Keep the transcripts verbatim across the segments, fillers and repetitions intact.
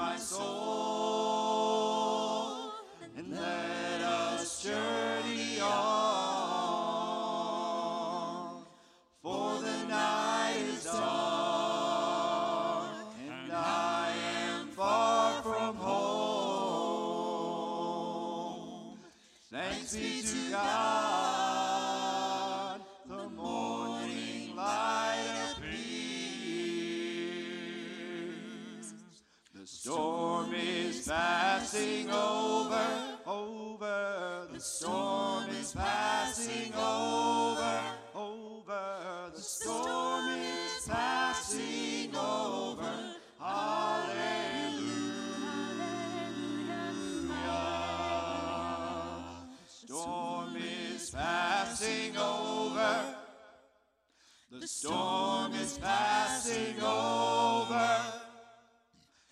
my soul, and let us journey on, for the night is dark, and I am far from home. Thanks be to God. Storm is passing over, over. The storm is passing over, over. The storm is passing over. Hallelujah. Storm is passing over. The storm is passing over.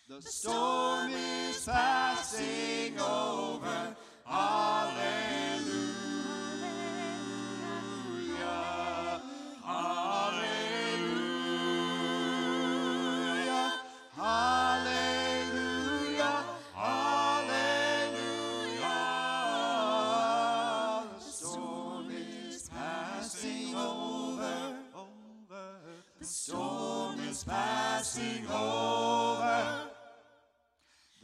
The storm is passing over, hallelujah, hallelujah, hallelujah, hallelujah. The storm is passing over, over. The storm is passing over.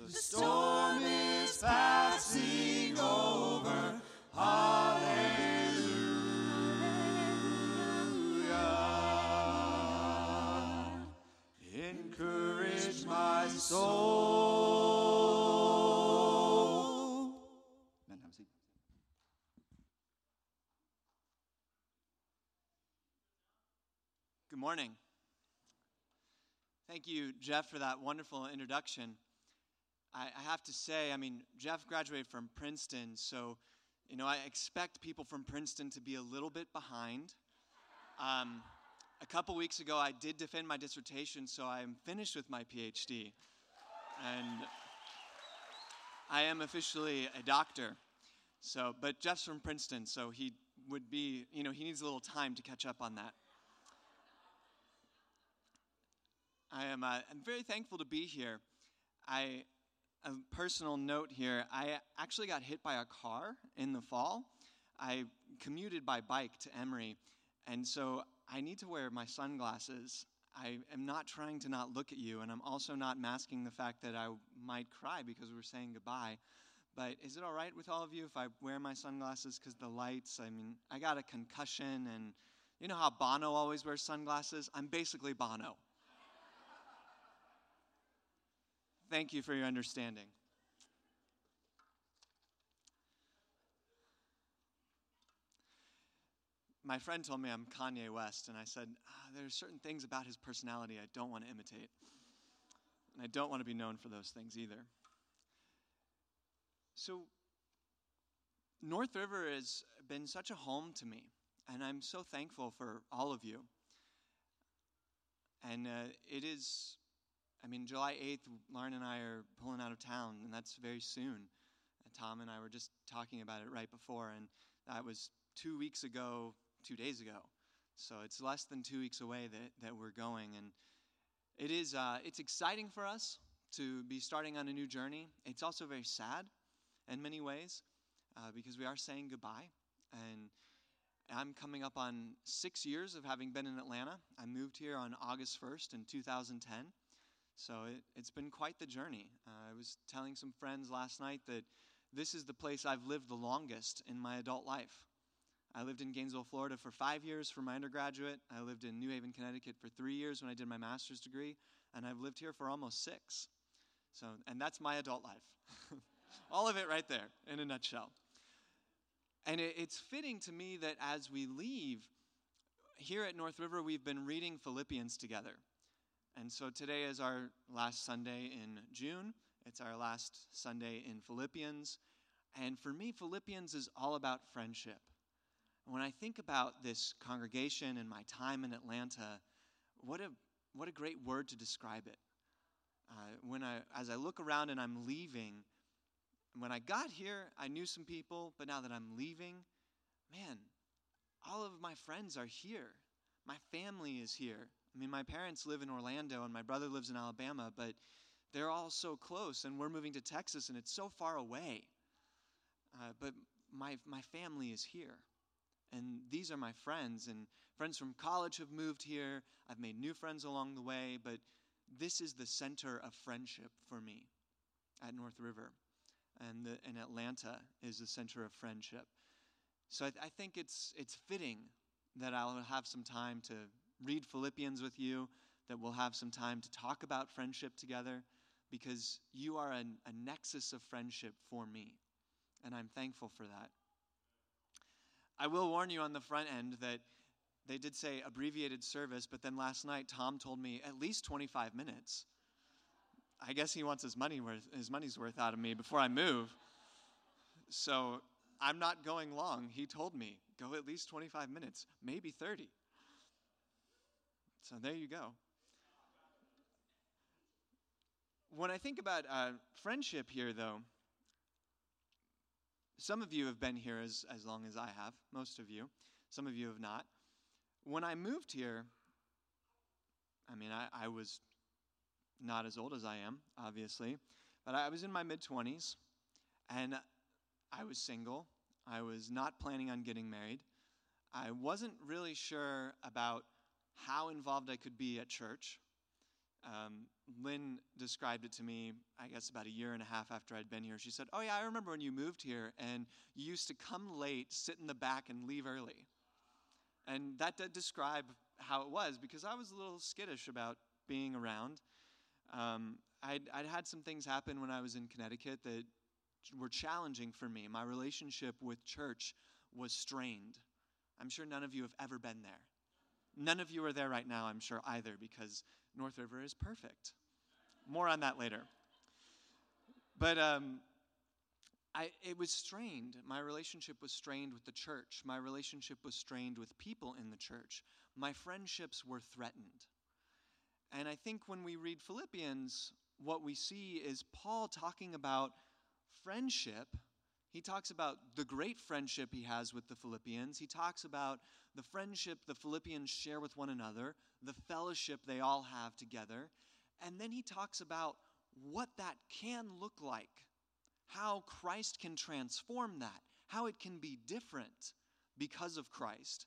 The storm is passing over, hallelujah. Encourage my soul. Good morning. Thank you, Jeff, for that wonderful introduction. I have to say, I mean, Jeff graduated from Princeton, so, you know, I expect people from Princeton to be a little bit behind. Um, a couple weeks ago, I did defend my dissertation, so I am finished with my P H D, and I am officially a doctor. So, but Jeff's from Princeton, so he would be, you know, he needs a little time to catch up on that. I am, uh, I'm very thankful to be here. I... A personal note here, I actually got hit by a car in the fall. I commuted by bike to Emory, and so I need to wear my sunglasses. I am not trying to not look at you, and I'm also not masking the fact that I might cry because we're saying goodbye. But is it all right with all of you if I wear my sunglasses? Because the lights, I mean, I got a concussion, and you know how Bono always wears sunglasses? I'm basically Bono. Thank you for your understanding. My friend told me I'm Kanye West, and I said, ah, there are certain things about his personality I don't want to imitate, and I don't want to be known for those things either. So North River has been such a home to me, and I'm so thankful for all of you. And uh, it is... I mean, July eighth, Lauren and I are pulling out of town, and that's very soon. And Tom and I were just talking about it right before, and that was two weeks ago, two days ago. So it's less than two weeks away that, that we're going, and it is, uh, it's exciting for us to be starting on a new journey. It's also very sad in many ways uh, because we are saying goodbye, and I'm coming up on six years of having been in Atlanta. I moved here on August first in two thousand ten. So it, it's been quite the journey. Uh, I was telling some friends last night that this is the place I've lived the longest in my adult life. I lived in Gainesville, Florida for five years for my undergraduate. I lived in New Haven, Connecticut for three years when I did my master's degree. And I've lived here for almost six. So, and that's my adult life. All of it right there in a nutshell. And it, it's fitting to me that as we leave, here at North River, we've been reading Philippians together. And so today is our last Sunday in June. It's our last Sunday in Philippians. And for me, Philippians is all about friendship. When I think about this congregation and my time in Atlanta, what a what a great word to describe it. Uh, when I as I look around and I'm leaving, when I got here, I knew some people, but now that I'm leaving, man, all of my friends are here. My family is here. I mean, my parents live in Orlando, and my brother lives in Alabama, but They're all so close, and we're moving to Texas, and it's so far away. Uh, but my my family is here, and these are my friends, and friends from college have moved here. I've made new friends along the way, but this is the center of friendship for me at North River, and the, and Atlanta is the center of friendship. So I, th- I think it's it's fitting that I'll have some time to read Philippians with you, that we'll have some time to talk about friendship together, because you are a, a nexus of friendship for me, and I'm thankful for that. I will warn you on the front end that they did say abbreviated service, but then last night Tom told me at least twenty-five minutes. I guess he wants his money worth, his money's worth out of me before I move. So I'm not going long. He told me, go at least twenty-five minutes, maybe thirty. So there you go. When I think about uh, friendship here, though, some of you have been here as, as long as I have, most of you. Some of you have not. When I moved here, I mean, I, I was not as old as I am, obviously, but I was in my mid-twenties, and I was single. I was not planning on getting married. I wasn't really sure about how involved I could be at church. Um, Lynn described it to me, I guess, about a year and a half after I'd been here. She said, oh, yeah, I remember when you moved here, and you used to come late, sit in the back, and leave early. And that did describe how it was, because I was a little skittish about being around. Um, I'd, I'd had some things happen when I was in Connecticut that were challenging for me. My relationship with church was strained. I'm sure none of you have ever been there. None of you are there right now, I'm sure, either, because North River is perfect. More on that later. But um, I, it was strained. My relationship was strained with the church. My relationship was strained with people in the church. My friendships were threatened. And I think when we read Philippians, what we see is Paul talking about friendship. He talks about the great friendship he has with the Philippians. He talks about the friendship the Philippians share with one another, the fellowship they all have together. And then he talks about what that can look like, how Christ can transform that, how it can be different because of Christ.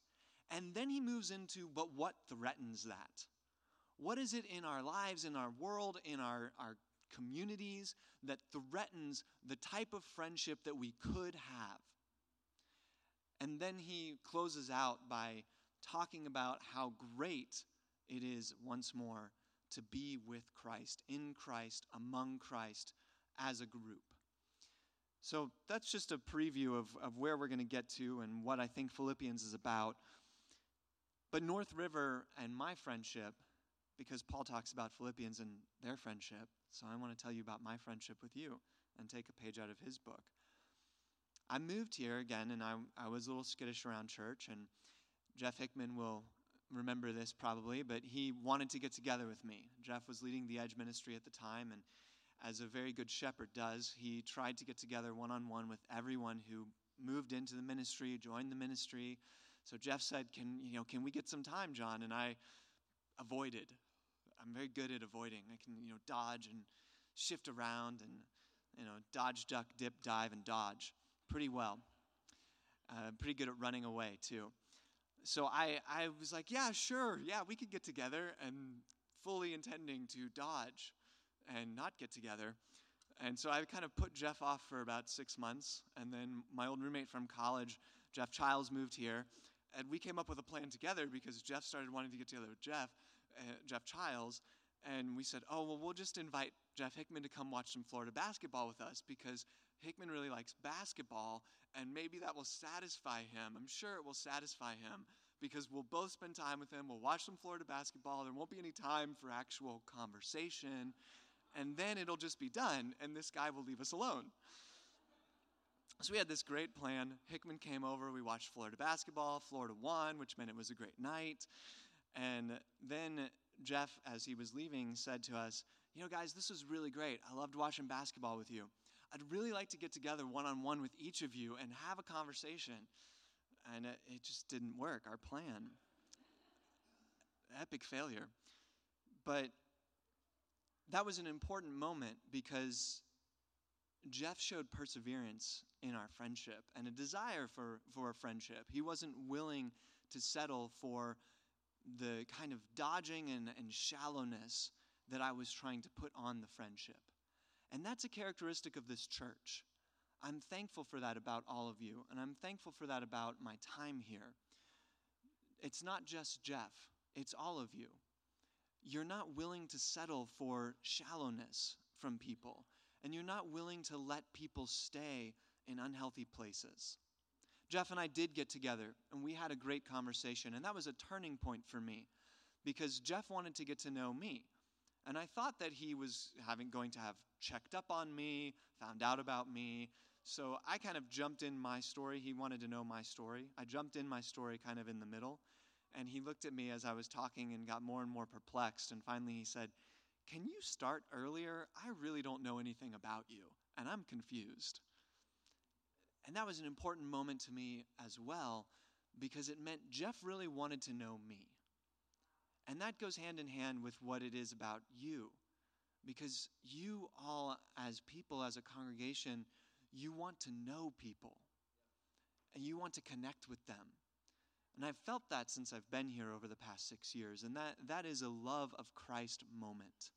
And then he moves into, but what threatens that? What is it in our lives, in our world, in our, our communities that threatens the type of friendship that we could have? And then he closes out by talking about how great it is once more to be with Christ, in Christ, among Christ, as a group. So that's just a preview of, of where we're going to get to and what I think Philippians is about. But North River and my friendship, because Paul talks about Philippians and their friendship, so I want to tell you about my friendship with you and take a page out of his book. I moved here again, and I, I was a little skittish around church, and Jeff Hickman will remember this probably, but he wanted to get together with me. Jeff was leading the Edge ministry at the time, and as a very good shepherd does, he tried to get together one-on-one with everyone who moved into the ministry, joined the ministry. So Jeff said, "Can you know? Can we get some time, John?" And I avoided. I'm very good at avoiding. I can, you know, dodge and shift around and, you know, dodge, duck, dip, dive, and dodge pretty well. Uh, pretty good at running away, too. So I, I was like, yeah, sure. Yeah, we could get together, and fully intending to dodge and not get together. And so I kind of put Jeff off for about six months. And then my old roommate from college, Jeff Childs, moved here. And we came up with a plan together because Jeff started wanting to get together with Jeff. Uh, Jeff Childs, and we said, oh, well, we'll just invite Jeff Hickman to come watch some Florida basketball with us because Hickman really likes basketball, and maybe that will satisfy him. I'm sure it will satisfy him because we'll both spend time with him. We'll watch some Florida basketball. There won't be any time for actual conversation, and then it'll just be done, and this guy will leave us alone. So we had this great plan. Hickman came over. We watched Florida basketball. Florida won, which meant it was a great night. And then Jeff, as he was leaving, said to us, you know, guys, this was really great. I loved watching basketball with you. I'd really like to get together one-on-one with each of you and have a conversation. And it, it just didn't work, our plan. Epic failure. But that was an important moment because Jeff showed perseverance in our friendship and a desire for, for a friendship. He wasn't willing to settle for the kind of dodging and, and shallowness that I was trying to put on the friendship. And that's a characteristic of this church. I'm thankful for that about all of you, and I'm thankful for that about my time here. It's not just Jeff, it's all of you. You're not willing to settle for shallowness from people, and you're not willing to let people stay in unhealthy places. Jeff and I did get together, and we had a great conversation, and that was a turning point for me, because Jeff wanted to get to know me. And I thought that he was having, going to have checked up on me, found out about me. So I kind of jumped in my story. He wanted to know my story. I jumped in my story kind of in the middle. And he looked at me as I was talking and got more and more perplexed. And finally he said, "Can you start earlier? I really don't know anything about you, and I'm confused." And that was an important moment to me as well, because it meant Jeff really wanted to know me. And that goes hand in hand with what it is about you, because you all as people, as a congregation, you want to know people and you want to connect with them. And I've felt that since I've been here over the past six years. And that, that is a love of Christ moment.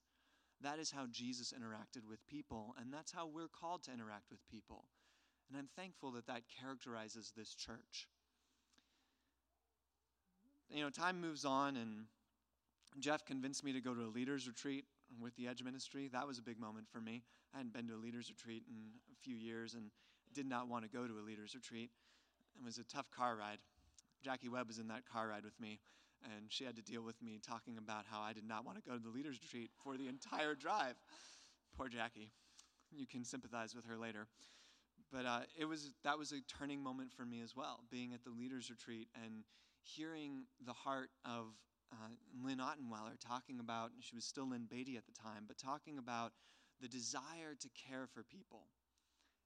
That is how Jesus interacted with people. And that's how we're called to interact with people. And I'm thankful that that characterizes this church. You know, time moves on, and Jeff convinced me to go to a leaders retreat with the Edge Ministry. That was a big moment for me. I hadn't been to a leaders retreat in a few years and did not want to go to a leaders retreat. It was a tough car ride. Jackie Webb was in that car ride with me, and she had to deal with me talking about how I did not want to go to the leaders retreat for the entire drive. Poor Jackie. You can sympathize with her later. But uh, it was that was a turning moment for me as well, being at the leaders retreat and hearing the heart of Uh, Lynn Ottenweller talking about, she was still Lynn Beatty at the time, but talking about the desire to care for people.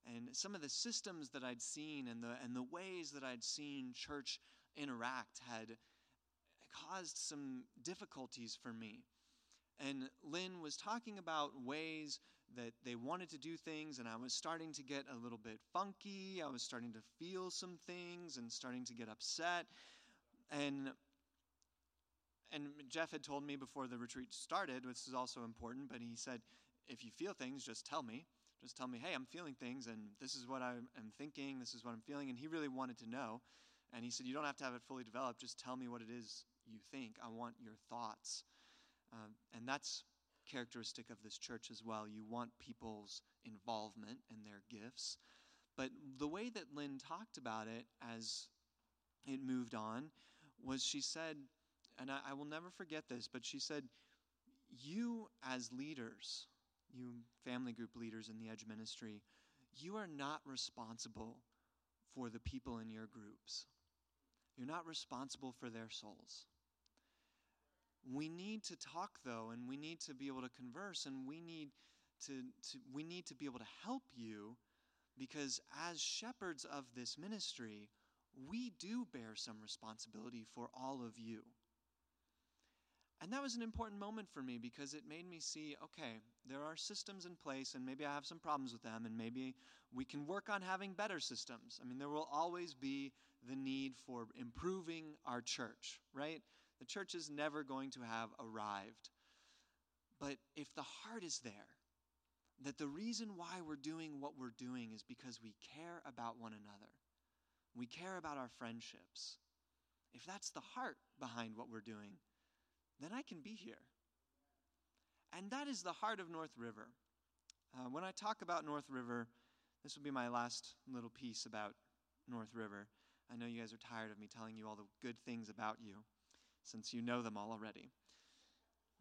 And some of the systems that I'd seen and the and the ways that I'd seen church interact had caused some difficulties for me. And Lynn was talking about ways that they wanted to do things, and I was starting to get a little bit funky. I was starting to feel some things and starting to get upset. And And Jeff had told me before the retreat started, which is also important, but he said, if you feel things, just tell me. Just tell me, hey, I'm feeling things, and this is what I'm thinking, this is what I'm feeling. And he really wanted to know. And he said, you don't have to have it fully developed. Just tell me what it is you think. I want your thoughts. Um, and that's characteristic of this church as well. You want people's involvement and their gifts. But the way that Lynn talked about it as it moved on was she said, and I, I will never forget this, but she said, you as leaders, you family group leaders in the Edge Ministry, you are not responsible for the people in your groups. You're not responsible for their souls. We need to talk, though, and we need to be able to converse, and we need to, to we need to be able to help you, because as shepherds of this ministry, we do bear some responsibility for all of you. And that was an important moment for me, because it made me see, okay, there are systems in place, and maybe I have some problems with them, and maybe we can work on having better systems. I mean, there will always be the need for improving our church, right? The church is never going to have arrived. But if the heart is there, that the reason why we're doing what we're doing is because we care about one another. We care about our friendships. If that's the heart behind what we're doing, then I can be here. And that is the heart of North River. Uh, when I talk about North River, this will be my last little piece about North River. I know you guys are tired of me telling you all the good things about you, since you know them all already.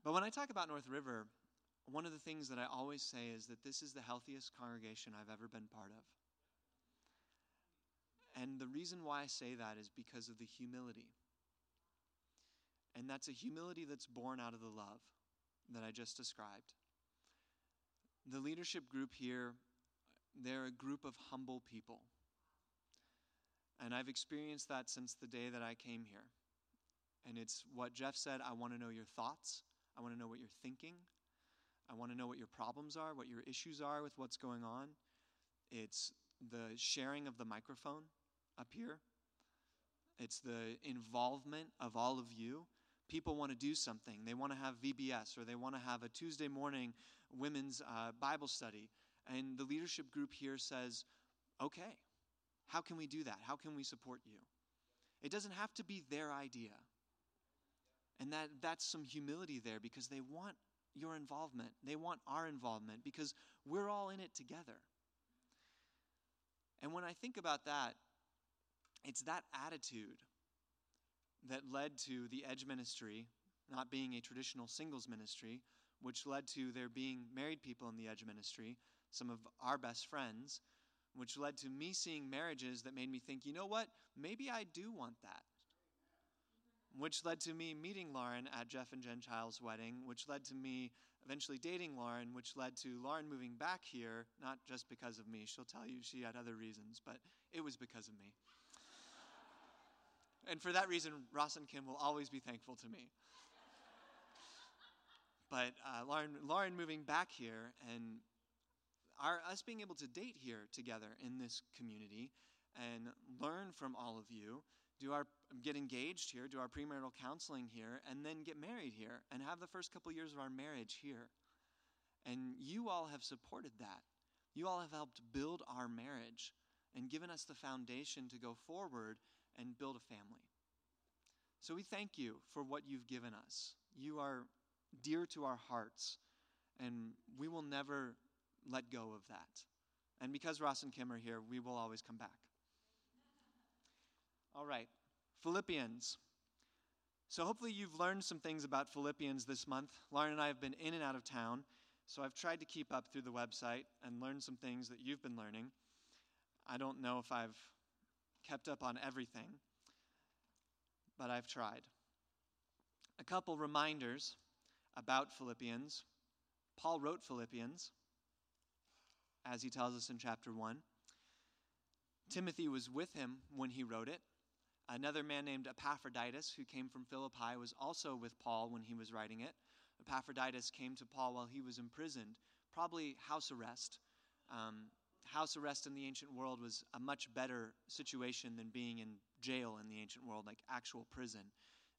But when I talk about North River, one of the things that I always say is that this is the healthiest congregation I've ever been part of. And the reason why I say that is because of the humility. And that's a humility that's born out of the love that I just described. The leadership group here, they're a group of humble people. And I've experienced that since the day that I came here. And it's what Jeff said, I want to know your thoughts. I want to know what you're thinking. I want to know what your problems are, what your issues are with what's going on. It's the sharing of the microphone up here. It's the involvement of all of you. People want to do something. They want to have V B S, or they want to have a Tuesday morning women's uh, Bible study. And the leadership group here says, okay, how can we do that? How can we support you? It doesn't have to be their idea. And that that's some humility there, because they want your involvement. They want our involvement, because we're all in it together. And when I think about that, it's that attitude that led to the Edge ministry not being a traditional singles ministry, which led to there being married people in the Edge ministry, some of our best friends, which led to me seeing marriages that made me think, you know what, maybe I do want that. Which led to me meeting Lauren at Jeff and Jen Childs' wedding, which led to me eventually dating Lauren, which led to Lauren moving back here, not just because of me. She'll tell you she had other reasons, but it was because of me. And for that reason, Ross and Kim will always be thankful to me. But uh, Lauren, Lauren moving back here, and our, us being able to date here together in this community and learn from all of you, do our get engaged here, do our premarital counseling here, and then get married here and have the first couple years of our marriage here. And you all have supported that. You all have helped build our marriage and given us the foundation to go forward and build a family. So we thank you for what you've given us. You are dear to our hearts, and we will never let go of that. And because Ross and Kim are here, we will always come back. All right, Philippians. So hopefully you've learned some things about Philippians this month. Lauren and I have been in and out of town, so I've tried to keep up through the website and learn some things that you've been learning. I don't know if I've kept up on everything, but I've tried. A couple reminders about Philippians. Paul wrote Philippians, as he tells us in chapter one. Timothy was with him when he wrote it. Another man named Epaphroditus, who came from Philippi, was also with Paul when he was writing it. Epaphroditus came to Paul while he was imprisoned, probably house arrest. Um, House arrest in the ancient world was a much better situation than being in jail in the ancient world, like actual prison.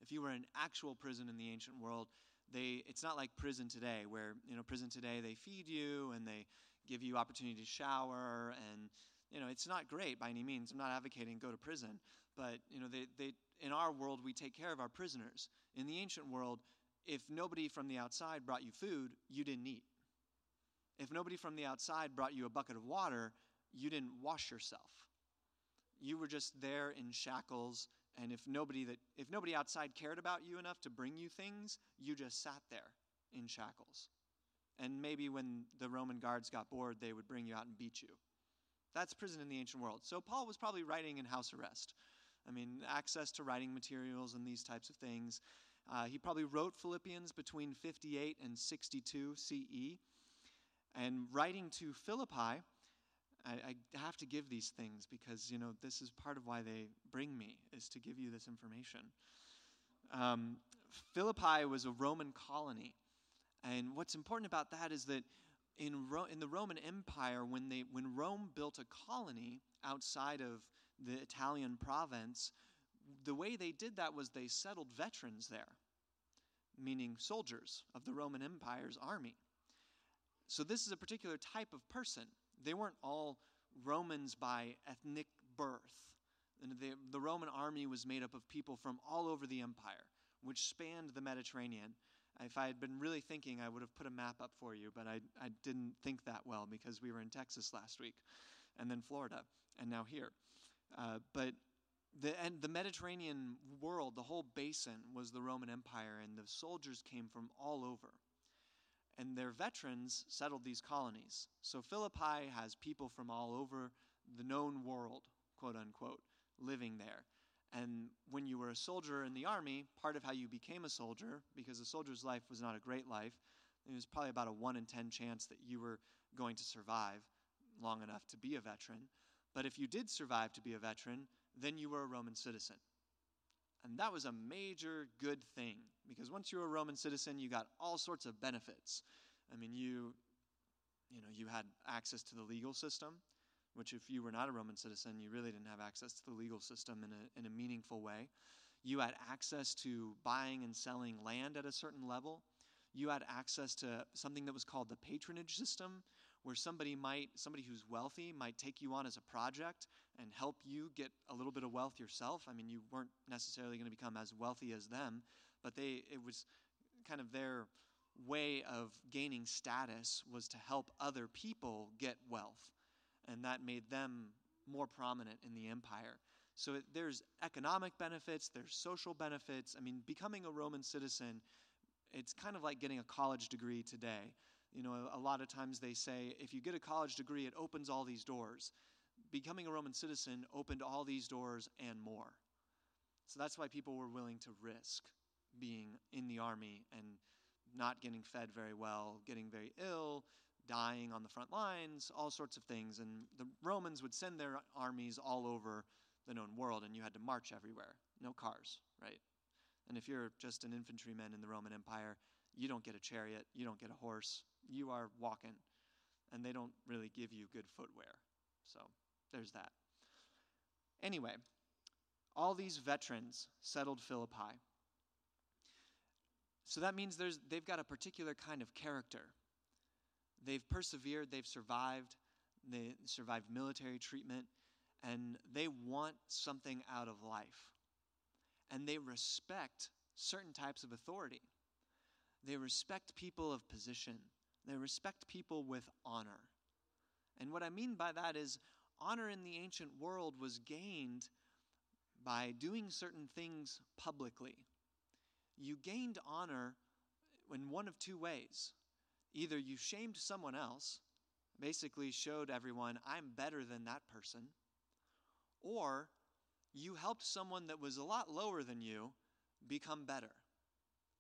If you were in actual prison in the ancient world, they it's not like prison today, where, you know, prison today, they feed you and they give you opportunity to shower, and, you know, it's not great by any means. I'm not advocating go to prison, but, you know, they, they in our world, we take care of our prisoners. In the ancient world, if nobody from the outside brought you food, you didn't eat. If nobody from the outside brought you a bucket of water, you didn't wash yourself. You were just there in shackles, and if nobody that if nobody outside cared about you enough to bring you things, you just sat there in shackles. And maybe when the Roman guards got bored, they would bring you out and beat you. That's prison in the ancient world. So Paul was probably writing in house arrest. I mean, access to writing materials and these types of things. Uh, he probably wrote Philippians between fifty-eight and sixty-two C E. And writing to Philippi, I, I have to give these things because, you know, this is part of why they bring me, is to give you this information. Um, Philippi was a Roman colony. And what's important about that is that in, Ro- in the Roman Empire, when, they, when Rome built a colony outside of the Italian province, the way they did that was they settled veterans there, meaning soldiers of the Roman Empire's army. So this is a particular type of person. They weren't all Romans by ethnic birth. And they, the Roman army was made up of people from all over the empire, which spanned the Mediterranean. If I had been really thinking, I would have put a map up for you, but I, I didn't think that well because we were in Texas last week, and then Florida, and now here. Uh, but the, and the Mediterranean world, the whole basin, was the Roman Empire, and the soldiers came from all over. And their veterans settled these colonies. So Philippi has people from all over the known world, quote unquote, living there. And when you were a soldier in the army, part of how you became a soldier, because a soldier's life was not a great life, it was probably about a one in ten chance that you were going to survive long enough to be a veteran. But if you did survive to be a veteran, then you were a Roman citizen. And that was a major good thing, because once you were a Roman citizen, you got all sorts of benefits. I mean, you, you know, you had access to the legal system, which if you were not a Roman citizen, you really didn't have access to the legal system in a, in a meaningful way. You had access to buying and selling land at a certain level. You had access to something that was called the patronage system, where somebody might, somebody who's wealthy might take you on as a project and help you get a little bit of wealth yourself. I mean, you weren't necessarily going to become as wealthy as them, but they, it was kind of their way of gaining status was to help other people get wealth. And that made them more prominent in the empire. So it, there's economic benefits, there's social benefits. I mean, becoming a Roman citizen, it's kind of like getting a college degree today. You know, a lot of times they say, if you get a college degree, it opens all these doors. Becoming a Roman citizen opened all these doors and more. So that's why people were willing to risk being in the army and not getting fed very well, getting very ill, dying on the front lines, all sorts of things. And the Romans would send their armies all over the known world, and you had to march everywhere. No cars, right? And if you're just an infantryman in the Roman Empire, you don't get a chariot, you don't get a horse, you are walking. And they don't really give you good footwear. So there's that. Anyway, all these veterans settled Philippi. So that means there's they've got a particular kind of character. They've persevered, they've survived, they survived military treatment, and they want something out of life. And they respect certain types of authority. They respect people of position. They respect people with honor. And what I mean by that is honor in the ancient world was gained by doing certain things publicly. You gained honor in one of two ways. Either you shamed someone else, basically showed everyone, I'm better than that person, or you helped someone that was a lot lower than you become better.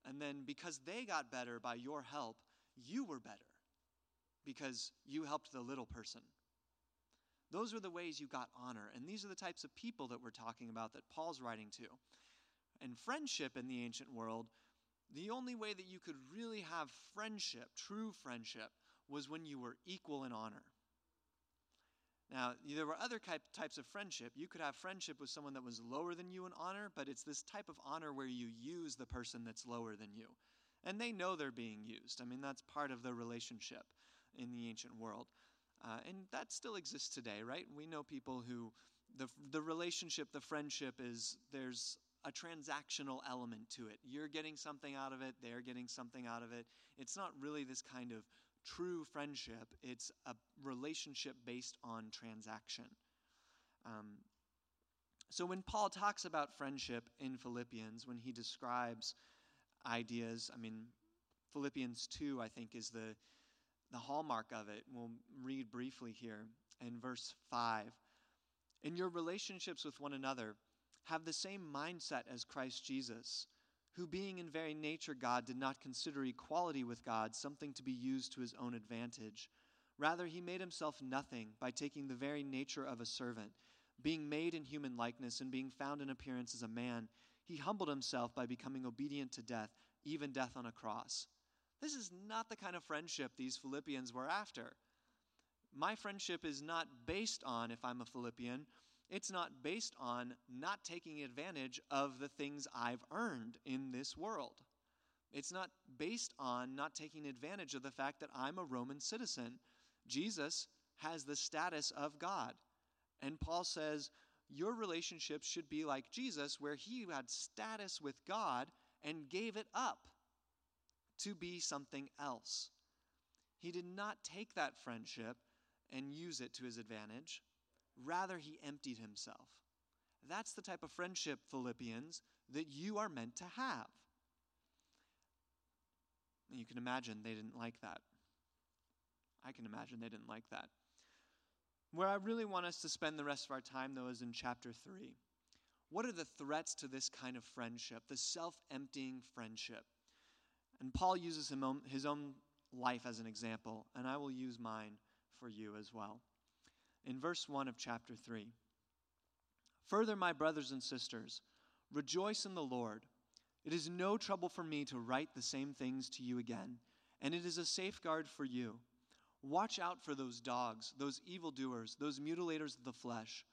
And then because they got better by your help, you were better because you helped the little person. Those are the ways you got honor. And these are the types of people that we're talking about that Paul's writing to. And friendship in the ancient world, the only way that you could really have friendship, true friendship, was when you were equal in honor. Now, there were other types of friendship. You could have friendship with someone that was lower than you in honor, but it's this type of honor where you use the person that's lower than you. And they know they're being used. I mean, that's part of the relationship in the ancient world. Uh, and that still exists today, right? We know people who, the the relationship, the friendship is, there's a transactional element to it. You're getting something out of it, they're getting something out of it. It's not really this kind of true friendship, it's a relationship based on transaction. Um, so when Paul talks about friendship in Philippians, when he describes ideas, I mean, Philippians two, I think, is the, the hallmark of it. We'll read briefly here in verse five. In your relationships with one another, have the same mindset as Christ Jesus, who being in very nature God did not consider equality with God something to be used to his own advantage. Rather, he made himself nothing by taking the very nature of a servant. Being made in human likeness and being found in appearance as a man, he humbled himself by becoming obedient to death, even death on a cross. This is not the kind of friendship these Philippians were after. My friendship is not based on, if I'm a Philippian, it's not based on not taking advantage of the things I've earned in this world. It's not based on not taking advantage of the fact that I'm a Roman citizen. Jesus has the status of God. And Paul says, your relationships should be like Jesus, where he had status with God and gave it up to be something else. He did not take that friendship and use it to his advantage. Rather, he emptied himself. That's the type of friendship, Philippians, that you are meant to have. And you can imagine they didn't like that. I can imagine they didn't like that. Where I really want us to spend the rest of our time, though, is in chapter three. What are the threats to this kind of friendship, the self-emptying friendship? And Paul uses his own life as an example, and I will use mine for you as well. In verse one of chapter three, further, my brothers and sisters, rejoice in the Lord. It is no trouble for me to write the same things to you again, and it is a safeguard for you. Watch out for those dogs, those evildoers, those mutilators of the flesh.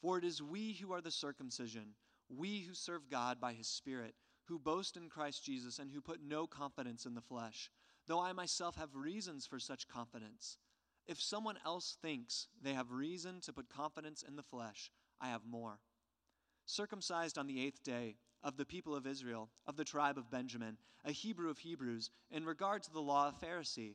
For it is we who are the circumcision, we who serve God by his Spirit, who boast in Christ Jesus and who put no confidence in the flesh, though I myself have reasons for such confidence. If someone else thinks they have reason to put confidence in the flesh, I have more. Circumcised on the eighth day, of the people of Israel, of the tribe of Benjamin, a Hebrew of Hebrews, in regard to the law, a Pharisee,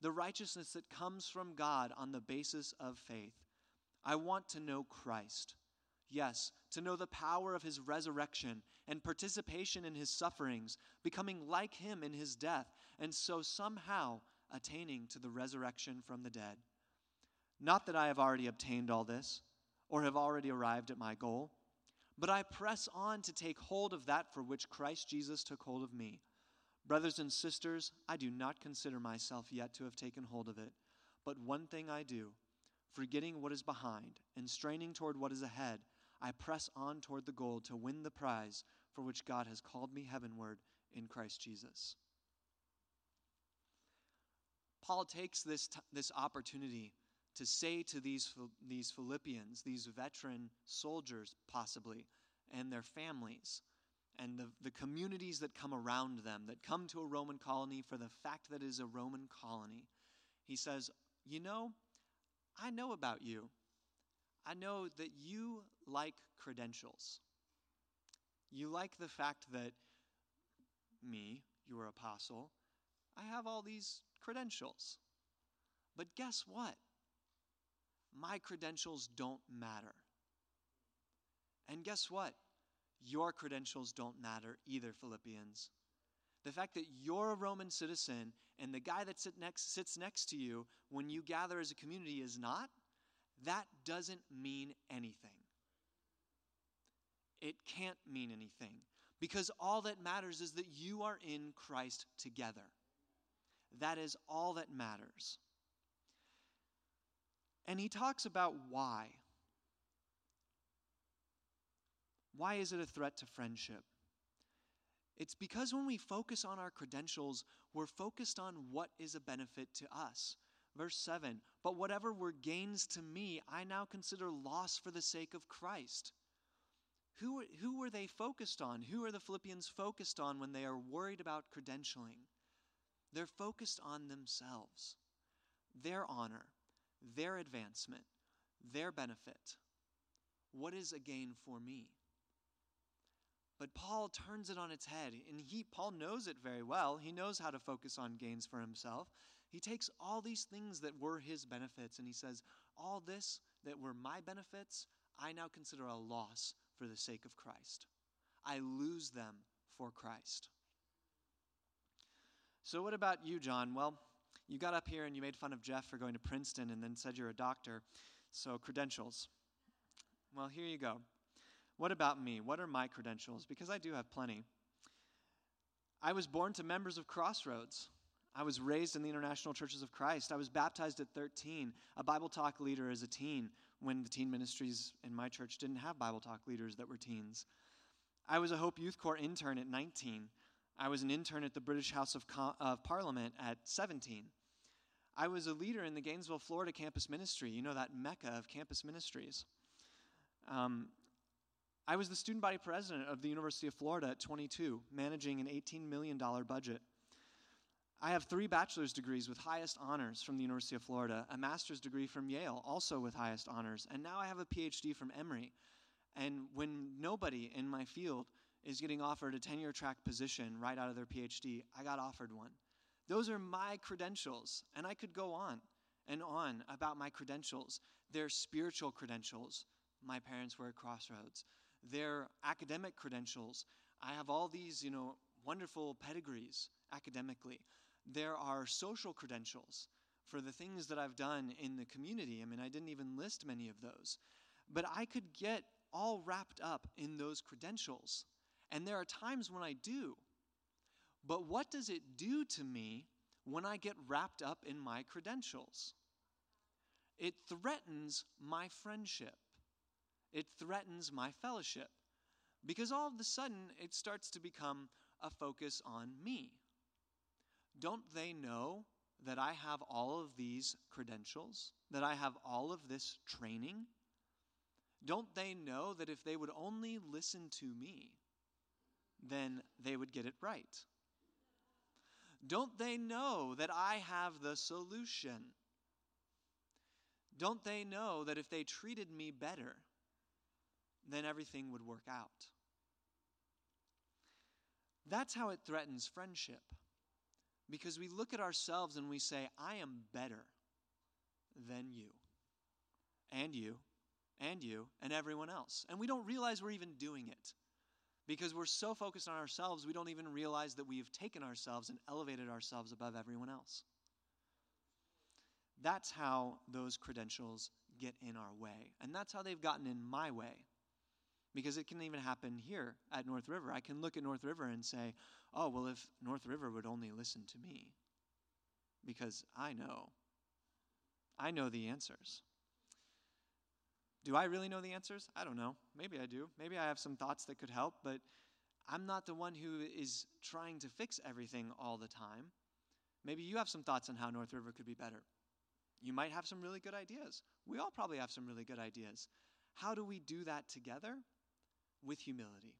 the righteousness that comes from God on the basis of faith. I want to know Christ. Yes, to know the power of his resurrection and participation in his sufferings, becoming like him in his death, and so somehow attaining to the resurrection from the dead. Not that I have already obtained all this, or have already arrived at my goal, but I press on to take hold of that for which Christ Jesus took hold of me. Brothers and sisters, I do not consider myself yet to have taken hold of it, but one thing I do, forgetting what is behind and straining toward what is ahead, I press on toward the goal to win the prize for which God has called me heavenward in Christ Jesus. Paul takes this, t- this opportunity to say to these, these Philippians, these veteran soldiers possibly, and their families, and the, the communities that come around them, that come to a Roman colony for the fact that it is a Roman colony. He says, you know, I know about you. I know that you like credentials. You like the fact that me, your apostle, I have all these credentials. But guess what? My credentials don't matter. And guess what? Your credentials don't matter either, Philippians. The fact that you're a Roman citizen and the guy that sit next, sits next to you when you gather as a community is not, that doesn't mean anything. It can't mean anything because all that matters is that you are in Christ together. That is all that matters. And he talks about why. Why is it a threat to friendship? It's because when we focus on our credentials, we're focused on what is a benefit to us. Verse seven, but whatever were gains to me, I now consider loss for the sake of Christ. Who, who were they focused on? Who are the Philippians focused on when they are worried about credentialing? They're focused on themselves, their honor, their advancement, their benefit. What is a gain for me? But Paul turns it on its head, and he Paul knows it very well. He knows how to focus on gains for himself. He takes all these things that were his benefits, and he says, all this that were my benefits, I now consider a loss for the sake of Christ. I lose them for Christ. So what about you, John? Well, you got up here and you made fun of Jeff for going to Princeton and then said you're a doctor, so credentials. Well, here you go. What about me? What are my credentials? Because I do have plenty. I was born to members of Crossroads. I was raised in the International Churches of Christ. I was baptized at thirteen, a Bible talk leader as a teen, when the teen ministries in my church didn't have Bible talk leaders that were teens. I was a Hope Youth Corps intern at nineteen. I was an intern at the British House of, Com- of Parliament at seventeen. I was a leader in the Gainesville, Florida campus ministry. You know, that mecca of campus ministries. Um... I was the student body president of the University of Florida at twenty-two, managing an eighteen million dollars budget. I have three bachelor's degrees with highest honors from the University of Florida, a master's degree from Yale, also with highest honors, and now I have a P H D from Emory. And when nobody in my field is getting offered a tenure track position right out of their P H D, I got offered one. Those are my credentials, and I could go on and on about my credentials. They're spiritual credentials. My parents were at Crossroads. Their academic credentials. I have all these, you know, wonderful pedigrees academically. There are social credentials. for the things that I've done in the community. I mean, I didn't even list many of those. But I could get all wrapped up in those credentials. And there are times when I do. But what does it do to me when I get wrapped up in my credentials? It threatens my friendship. It threatens my fellowship. Because all of a sudden, it starts to become a focus on me. Don't they know that I have all of these credentials? That I have all of this training? Don't they know that if they would only listen to me, then they would get it right? Don't they know that I have the solution? Don't they know that if they treated me better, then everything would work out? That's how it threatens friendship. Because we look at ourselves and we say, I am better than you, and you, and you, and everyone else. And we don't realize we're even doing it. Because we're so focused on ourselves, we don't even realize that we have taken ourselves and elevated ourselves above everyone else. That's how those credentials get in our way. And that's how they've gotten in my way. Because it can even happen here at North River. I can look at North River and say, oh, well, if North River would only listen to me, because I know. I know the answers. Do I really know the answers? I don't know. Maybe I do. Maybe I have some thoughts that could help, but I'm not the one who is trying to fix everything all the time. Maybe you have some thoughts on how North River could be better. You might have some really good ideas. We all probably have some really good ideas. How do we do that together? With humility.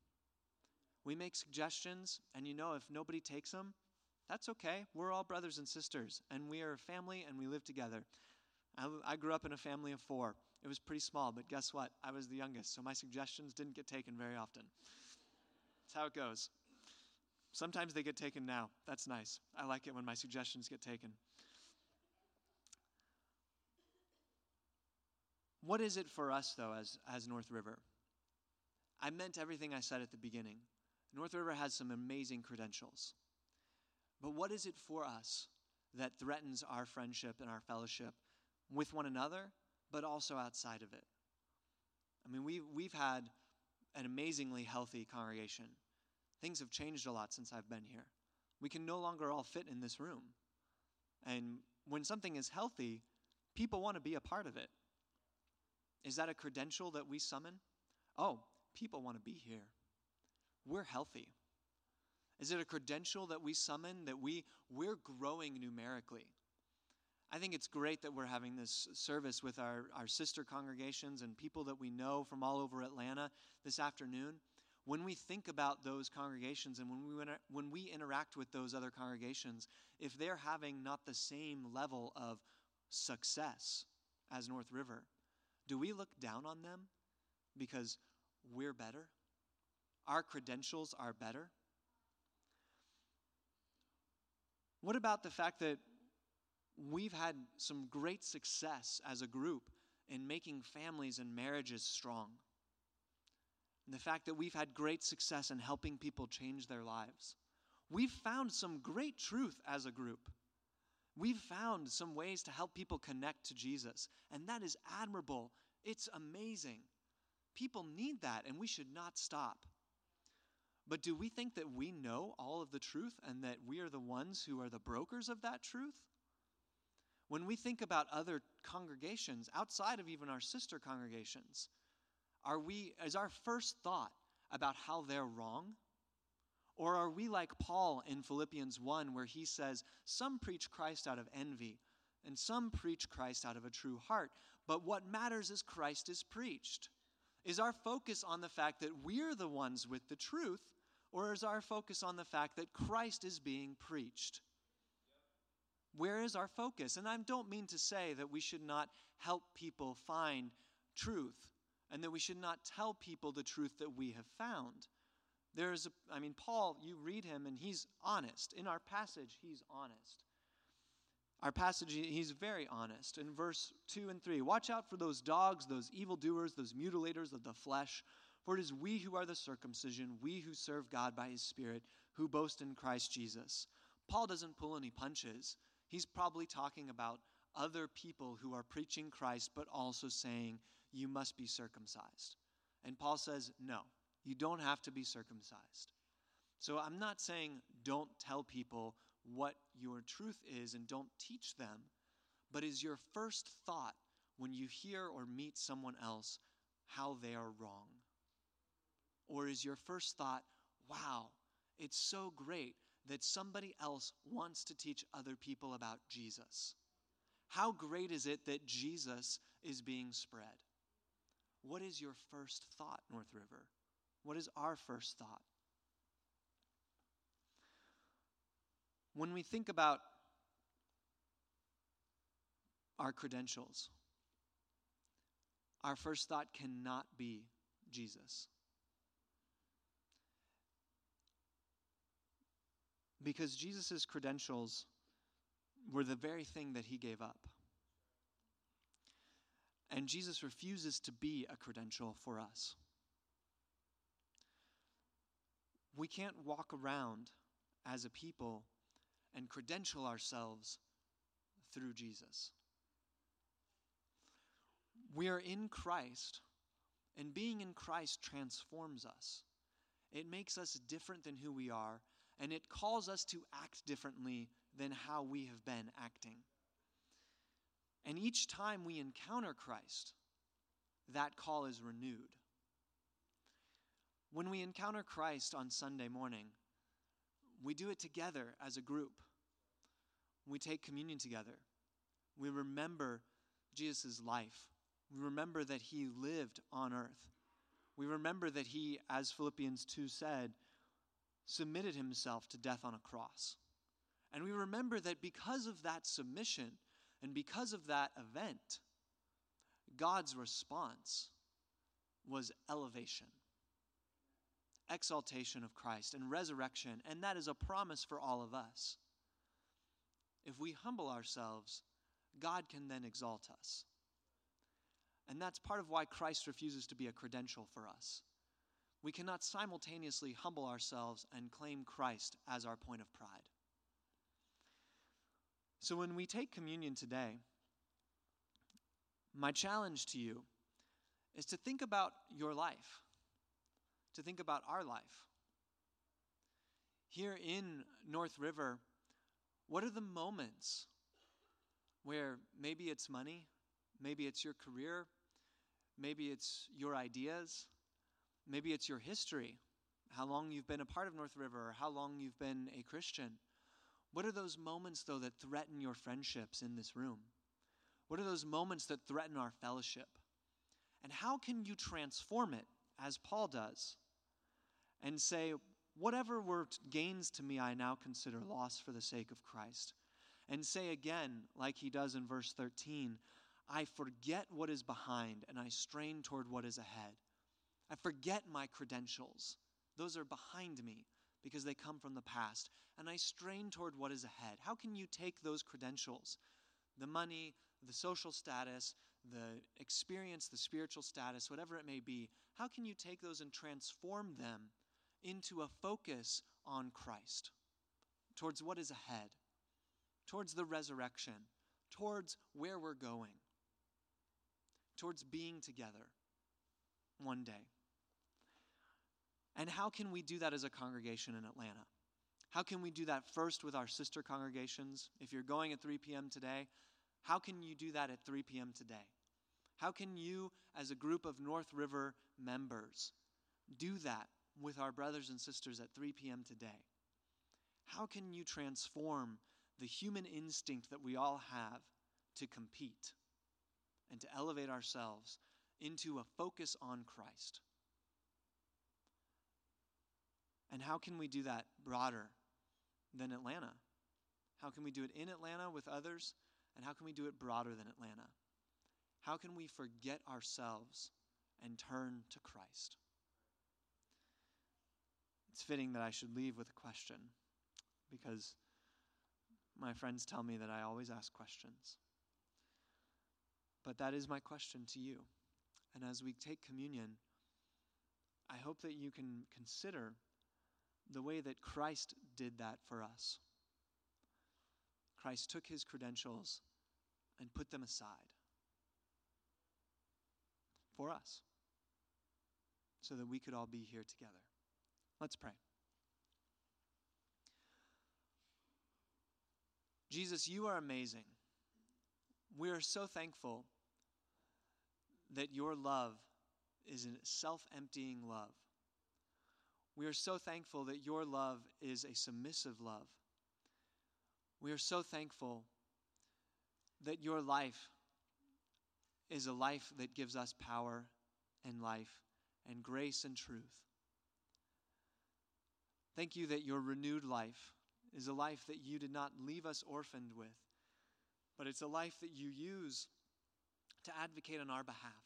We make suggestions, and you know, if nobody takes them, that's okay. We're all brothers and sisters, and we are a family, and we live together. I, I grew up in a family of four. It was pretty small, but guess what? I was the youngest, so my suggestions didn't get taken very often. That's how it goes. Sometimes they get taken now. That's nice. I like it when my suggestions get taken. What is it for us, though, as, as North River? I meant everything I said at the beginning. North River has some amazing credentials. But what is it for us that threatens our friendship and our fellowship with one another, but also outside of it? I mean, we've, we've had an amazingly healthy congregation. Things have changed a lot since I've been here. We can no longer all fit in this room. And when something is healthy, people want to be a part of it. Is that a credential that we summon? Oh, people want to be here. We're healthy. Is it a credential that we summon that we, we're growing numerically? I think it's great that we're having this service with our, our sister congregations and people that we know from all over Atlanta this afternoon. When we think about those congregations and when we, when we interact with those other congregations, if they're having not the same level of success as North River, do we look down on them because we're better? Our credentials are better? What about the fact that we've had some great success as a group in making families and marriages strong? And the fact that we've had great success in helping people change their lives. We've found some great truth as a group. We've found some ways to help people connect to Jesus, and that is admirable. It's amazing. People need that, and we should not stop. But do we think that we know all of the truth and that we are the ones who are the brokers of that truth? When we think about other congregations, outside of even our sister congregations, are we, is our first thought about how they're wrong? Or are we like Paul in Philippians one, where he says, some preach Christ out of envy, and some preach Christ out of a true heart, but what matters is Christ is preached? Is our focus on the fact that we're the ones with the truth, or is our focus on the fact that Christ is being preached? Where is our focus? And I don't mean to say that we should not help people find truth, and that we should not tell people the truth that we have found. There is, a, I mean, Paul, you read him, and he's honest. In our passage, he's honest. Our passage, he's very honest. In verse two and three, watch out for those dogs, those evildoers, those mutilators of the flesh. For it is we who are the circumcision, we who serve God by his Spirit, who boast in Christ Jesus. Paul doesn't pull any punches. He's probably talking about other people who are preaching Christ, but also saying, you must be circumcised. And Paul says, no, you don't have to be circumcised. So I'm not saying don't tell people what your truth is and don't teach them, but is your first thought when you hear or meet someone else how they are wrong? Or is your first thought, wow, it's so great that somebody else wants to teach other people about Jesus? How great is it that Jesus is being spread? What is your first thought, North River? What is our first thought? When we think about our credentials, our first thought cannot be Jesus. Because Jesus' credentials were the very thing that he gave up. And Jesus refuses to be a credential for us. We can't walk around as a people and credential ourselves through Jesus. We are in Christ, and being in Christ transforms us. It makes us different than who we are, and it calls us to act differently than how we have been acting. And each time we encounter Christ, that call is renewed. When we encounter Christ on Sunday morning, we do it together as a group. We take communion together. We remember Jesus' life. We remember that he lived on earth. We remember that he, as Philippians two said, submitted himself to death on a cross. And we remember that because of that submission and because of that event, God's response was elevation, exaltation of Christ, and resurrection. And that is a promise for all of us. If we humble ourselves, God can then exalt us. And that's part of why Christ refuses to be a credential for us. We cannot simultaneously humble ourselves and claim Christ as our point of pride. So when we take communion today, my challenge to you is to think about your life, to think about our life. Here in North River, what are the moments where maybe it's money, maybe it's your career, maybe it's your ideas, maybe it's your history, how long you've been a part of North River, or how long you've been a Christian. What are those moments, though, that threaten your friendships in this room? What are those moments that threaten our fellowship? And how can you transform it, as Paul does, and say, whatever were gains to me, I now consider loss for the sake of Christ. And say again, like he does in verse thirteen, I forget what is behind and I strain toward what is ahead. I forget my credentials. Those are behind me because they come from the past. And I strain toward what is ahead. How can you take those credentials, the money, the social status, the experience, the spiritual status, whatever it may be, how can you take those and transform them into a focus on Christ, towards what is ahead, towards the resurrection, towards where we're going, towards being together one day? And how can we do that as a congregation in Atlanta? How can we do that first with our sister congregations? If you're going at three p.m. today, how can you do that at three p.m. today? How can you, as a group of North River members, do that with our brothers and sisters at three p.m. today? How can you transform the human instinct that we all have to compete and to elevate ourselves into a focus on Christ? And how can we do that broader than Atlanta? How can we do it in Atlanta with others? And how can we do it broader than Atlanta? How can we forget ourselves and turn to Christ? It's fitting that I should leave with a question, because my friends tell me that I always ask questions. But that is my question to you. And as we take communion, I hope that you can consider the way that Christ did that for us. Christ took his credentials and put them aside for us so that we could all be here together. Let's pray. Jesus, you are amazing. We are so thankful that your love is a self-emptying love. We are so thankful that your love is a submissive love. We are so thankful that your life is a life that gives us power and life and grace and truth. Thank you that your renewed life is a life that you did not leave us orphaned with, but it's a life that you use to advocate on our behalf,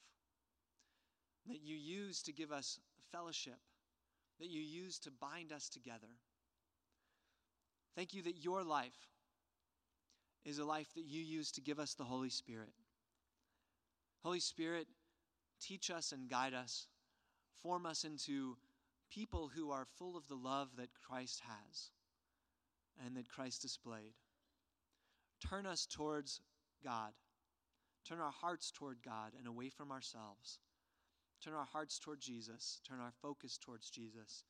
that you use to give us fellowship, that you use to bind us together. Thank you that your life is a life that you use to give us the Holy Spirit. Holy Spirit, teach us and guide us, form us into people who are full of the love that Christ has and that Christ displayed. Turn us towards God. Turn our hearts toward God and away from ourselves. Turn our hearts toward Jesus. Turn our focus towards Jesus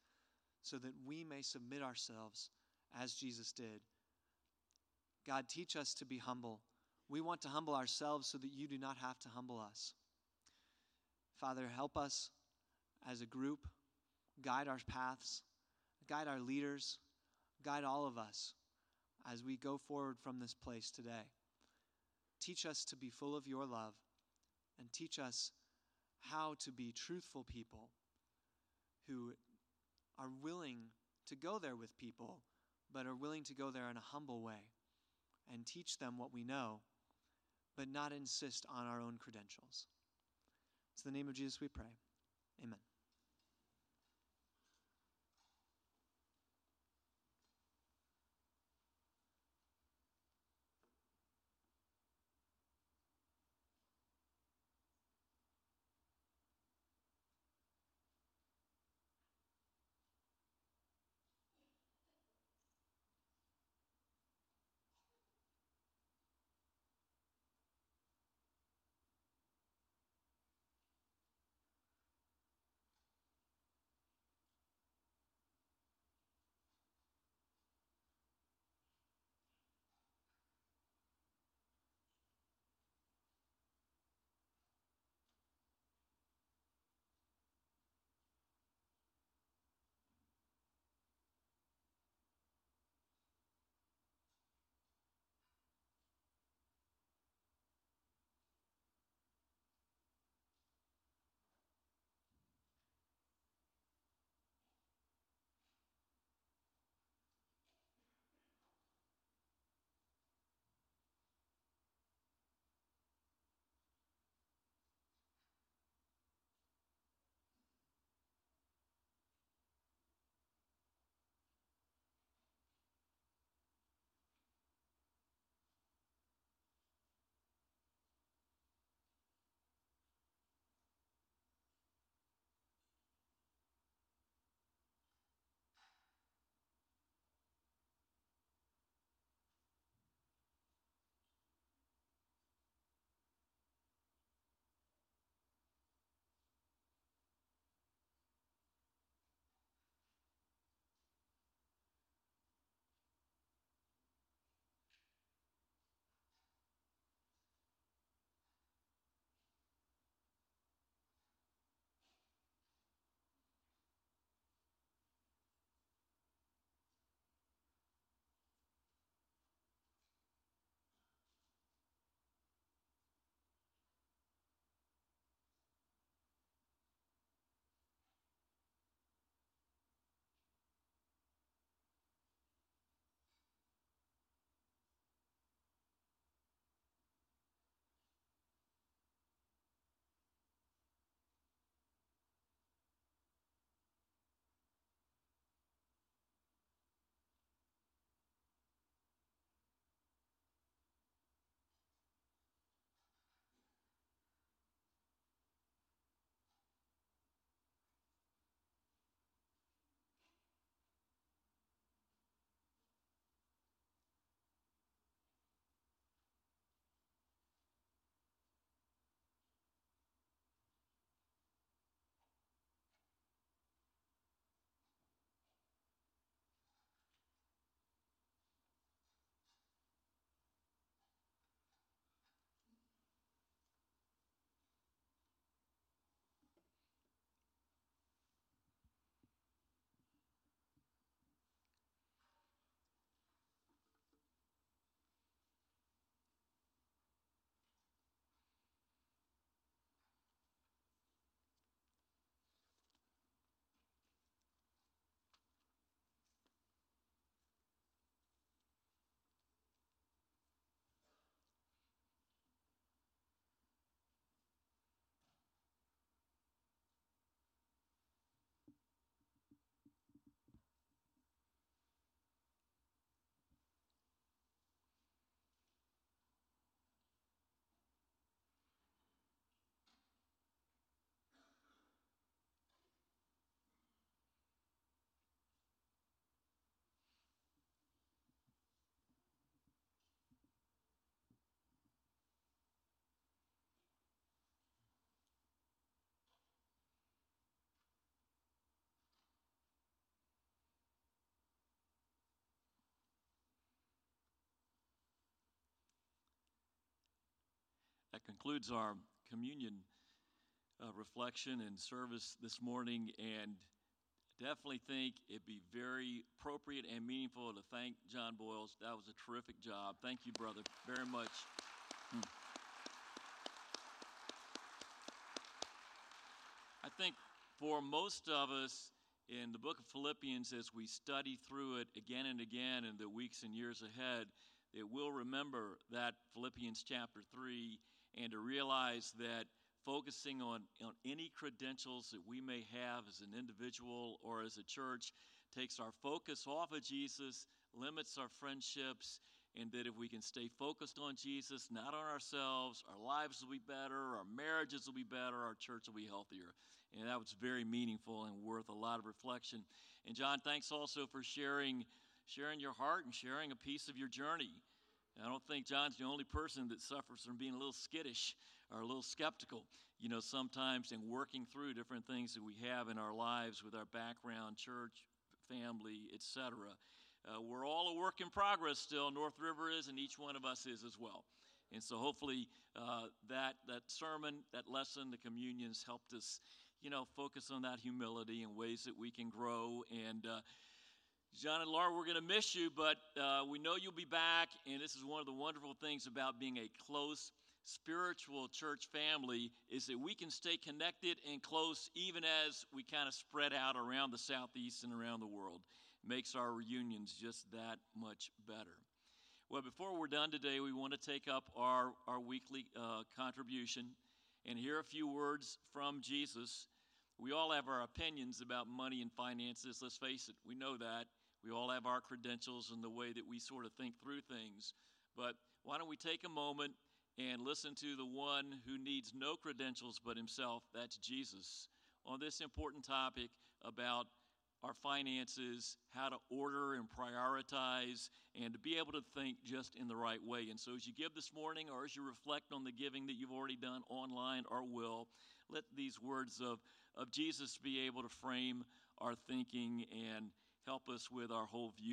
so that we may submit ourselves as Jesus did. God, teach us to be humble. We want to humble ourselves so that you do not have to humble us. Father, help us as a group. Guide our paths. Guide our leaders. Guide all of us as we go forward from this place today. Teach us to be full of your love, and teach us how to be truthful people who are willing to go there with people, but are willing to go there in a humble way and teach them what we know, but not insist on our own credentials. It's in the name of Jesus we pray. Amen. That concludes our communion uh, reflection and service this morning, and definitely think it'd be very appropriate and meaningful to thank John Boyles. That was a terrific job. Thank you, brother, very much. Mm. I think for most of us, in the book of Philippians, as we study through it again and again in the weeks and years ahead, that we'll remember that Philippians chapter three, and to realize that focusing on, on any credentials that we may have as an individual or as a church takes our focus off of Jesus, limits our friendships, and that if we can stay focused on Jesus, not on ourselves, our lives will be better, our marriages will be better, our church will be healthier. And that was very meaningful and worth a lot of reflection. And John, thanks also for sharing, sharing your heart and sharing a piece of your journey. I don't think John's the only person that suffers from being a little skittish or a little skeptical, you know, sometimes in working through different things that we have in our lives with our background, church, family, et cetera. Uh, we're all a work in progress still. North River is, and each one of us is as well. And so hopefully uh, that, that sermon, that lesson, the communions helped us, you know, focus on that humility in ways that we can grow. And uh, John and Laura, we're going to miss you, but uh, we know you'll be back, and this is one of the wonderful things about being a close spiritual church family is that we can stay connected and close even as we kind of spread out around the Southeast and around the world. It makes our reunions just that much better. Well, before we're done today, we want to take up our, our weekly uh, contribution and hear a few words from Jesus. We all have our opinions about money and finances. Let's face it, we know that. We all have our credentials and the way that we sort of think through things. But why don't we take a moment and listen to the one who needs no credentials but himself, that's Jesus, on this important topic about our finances, how to order and prioritize, and to be able to think just in the right way. And so as you give this morning, or as you reflect on the giving that you've already done online or will, let these words of, of Jesus be able to frame our thinking and help us with our whole view.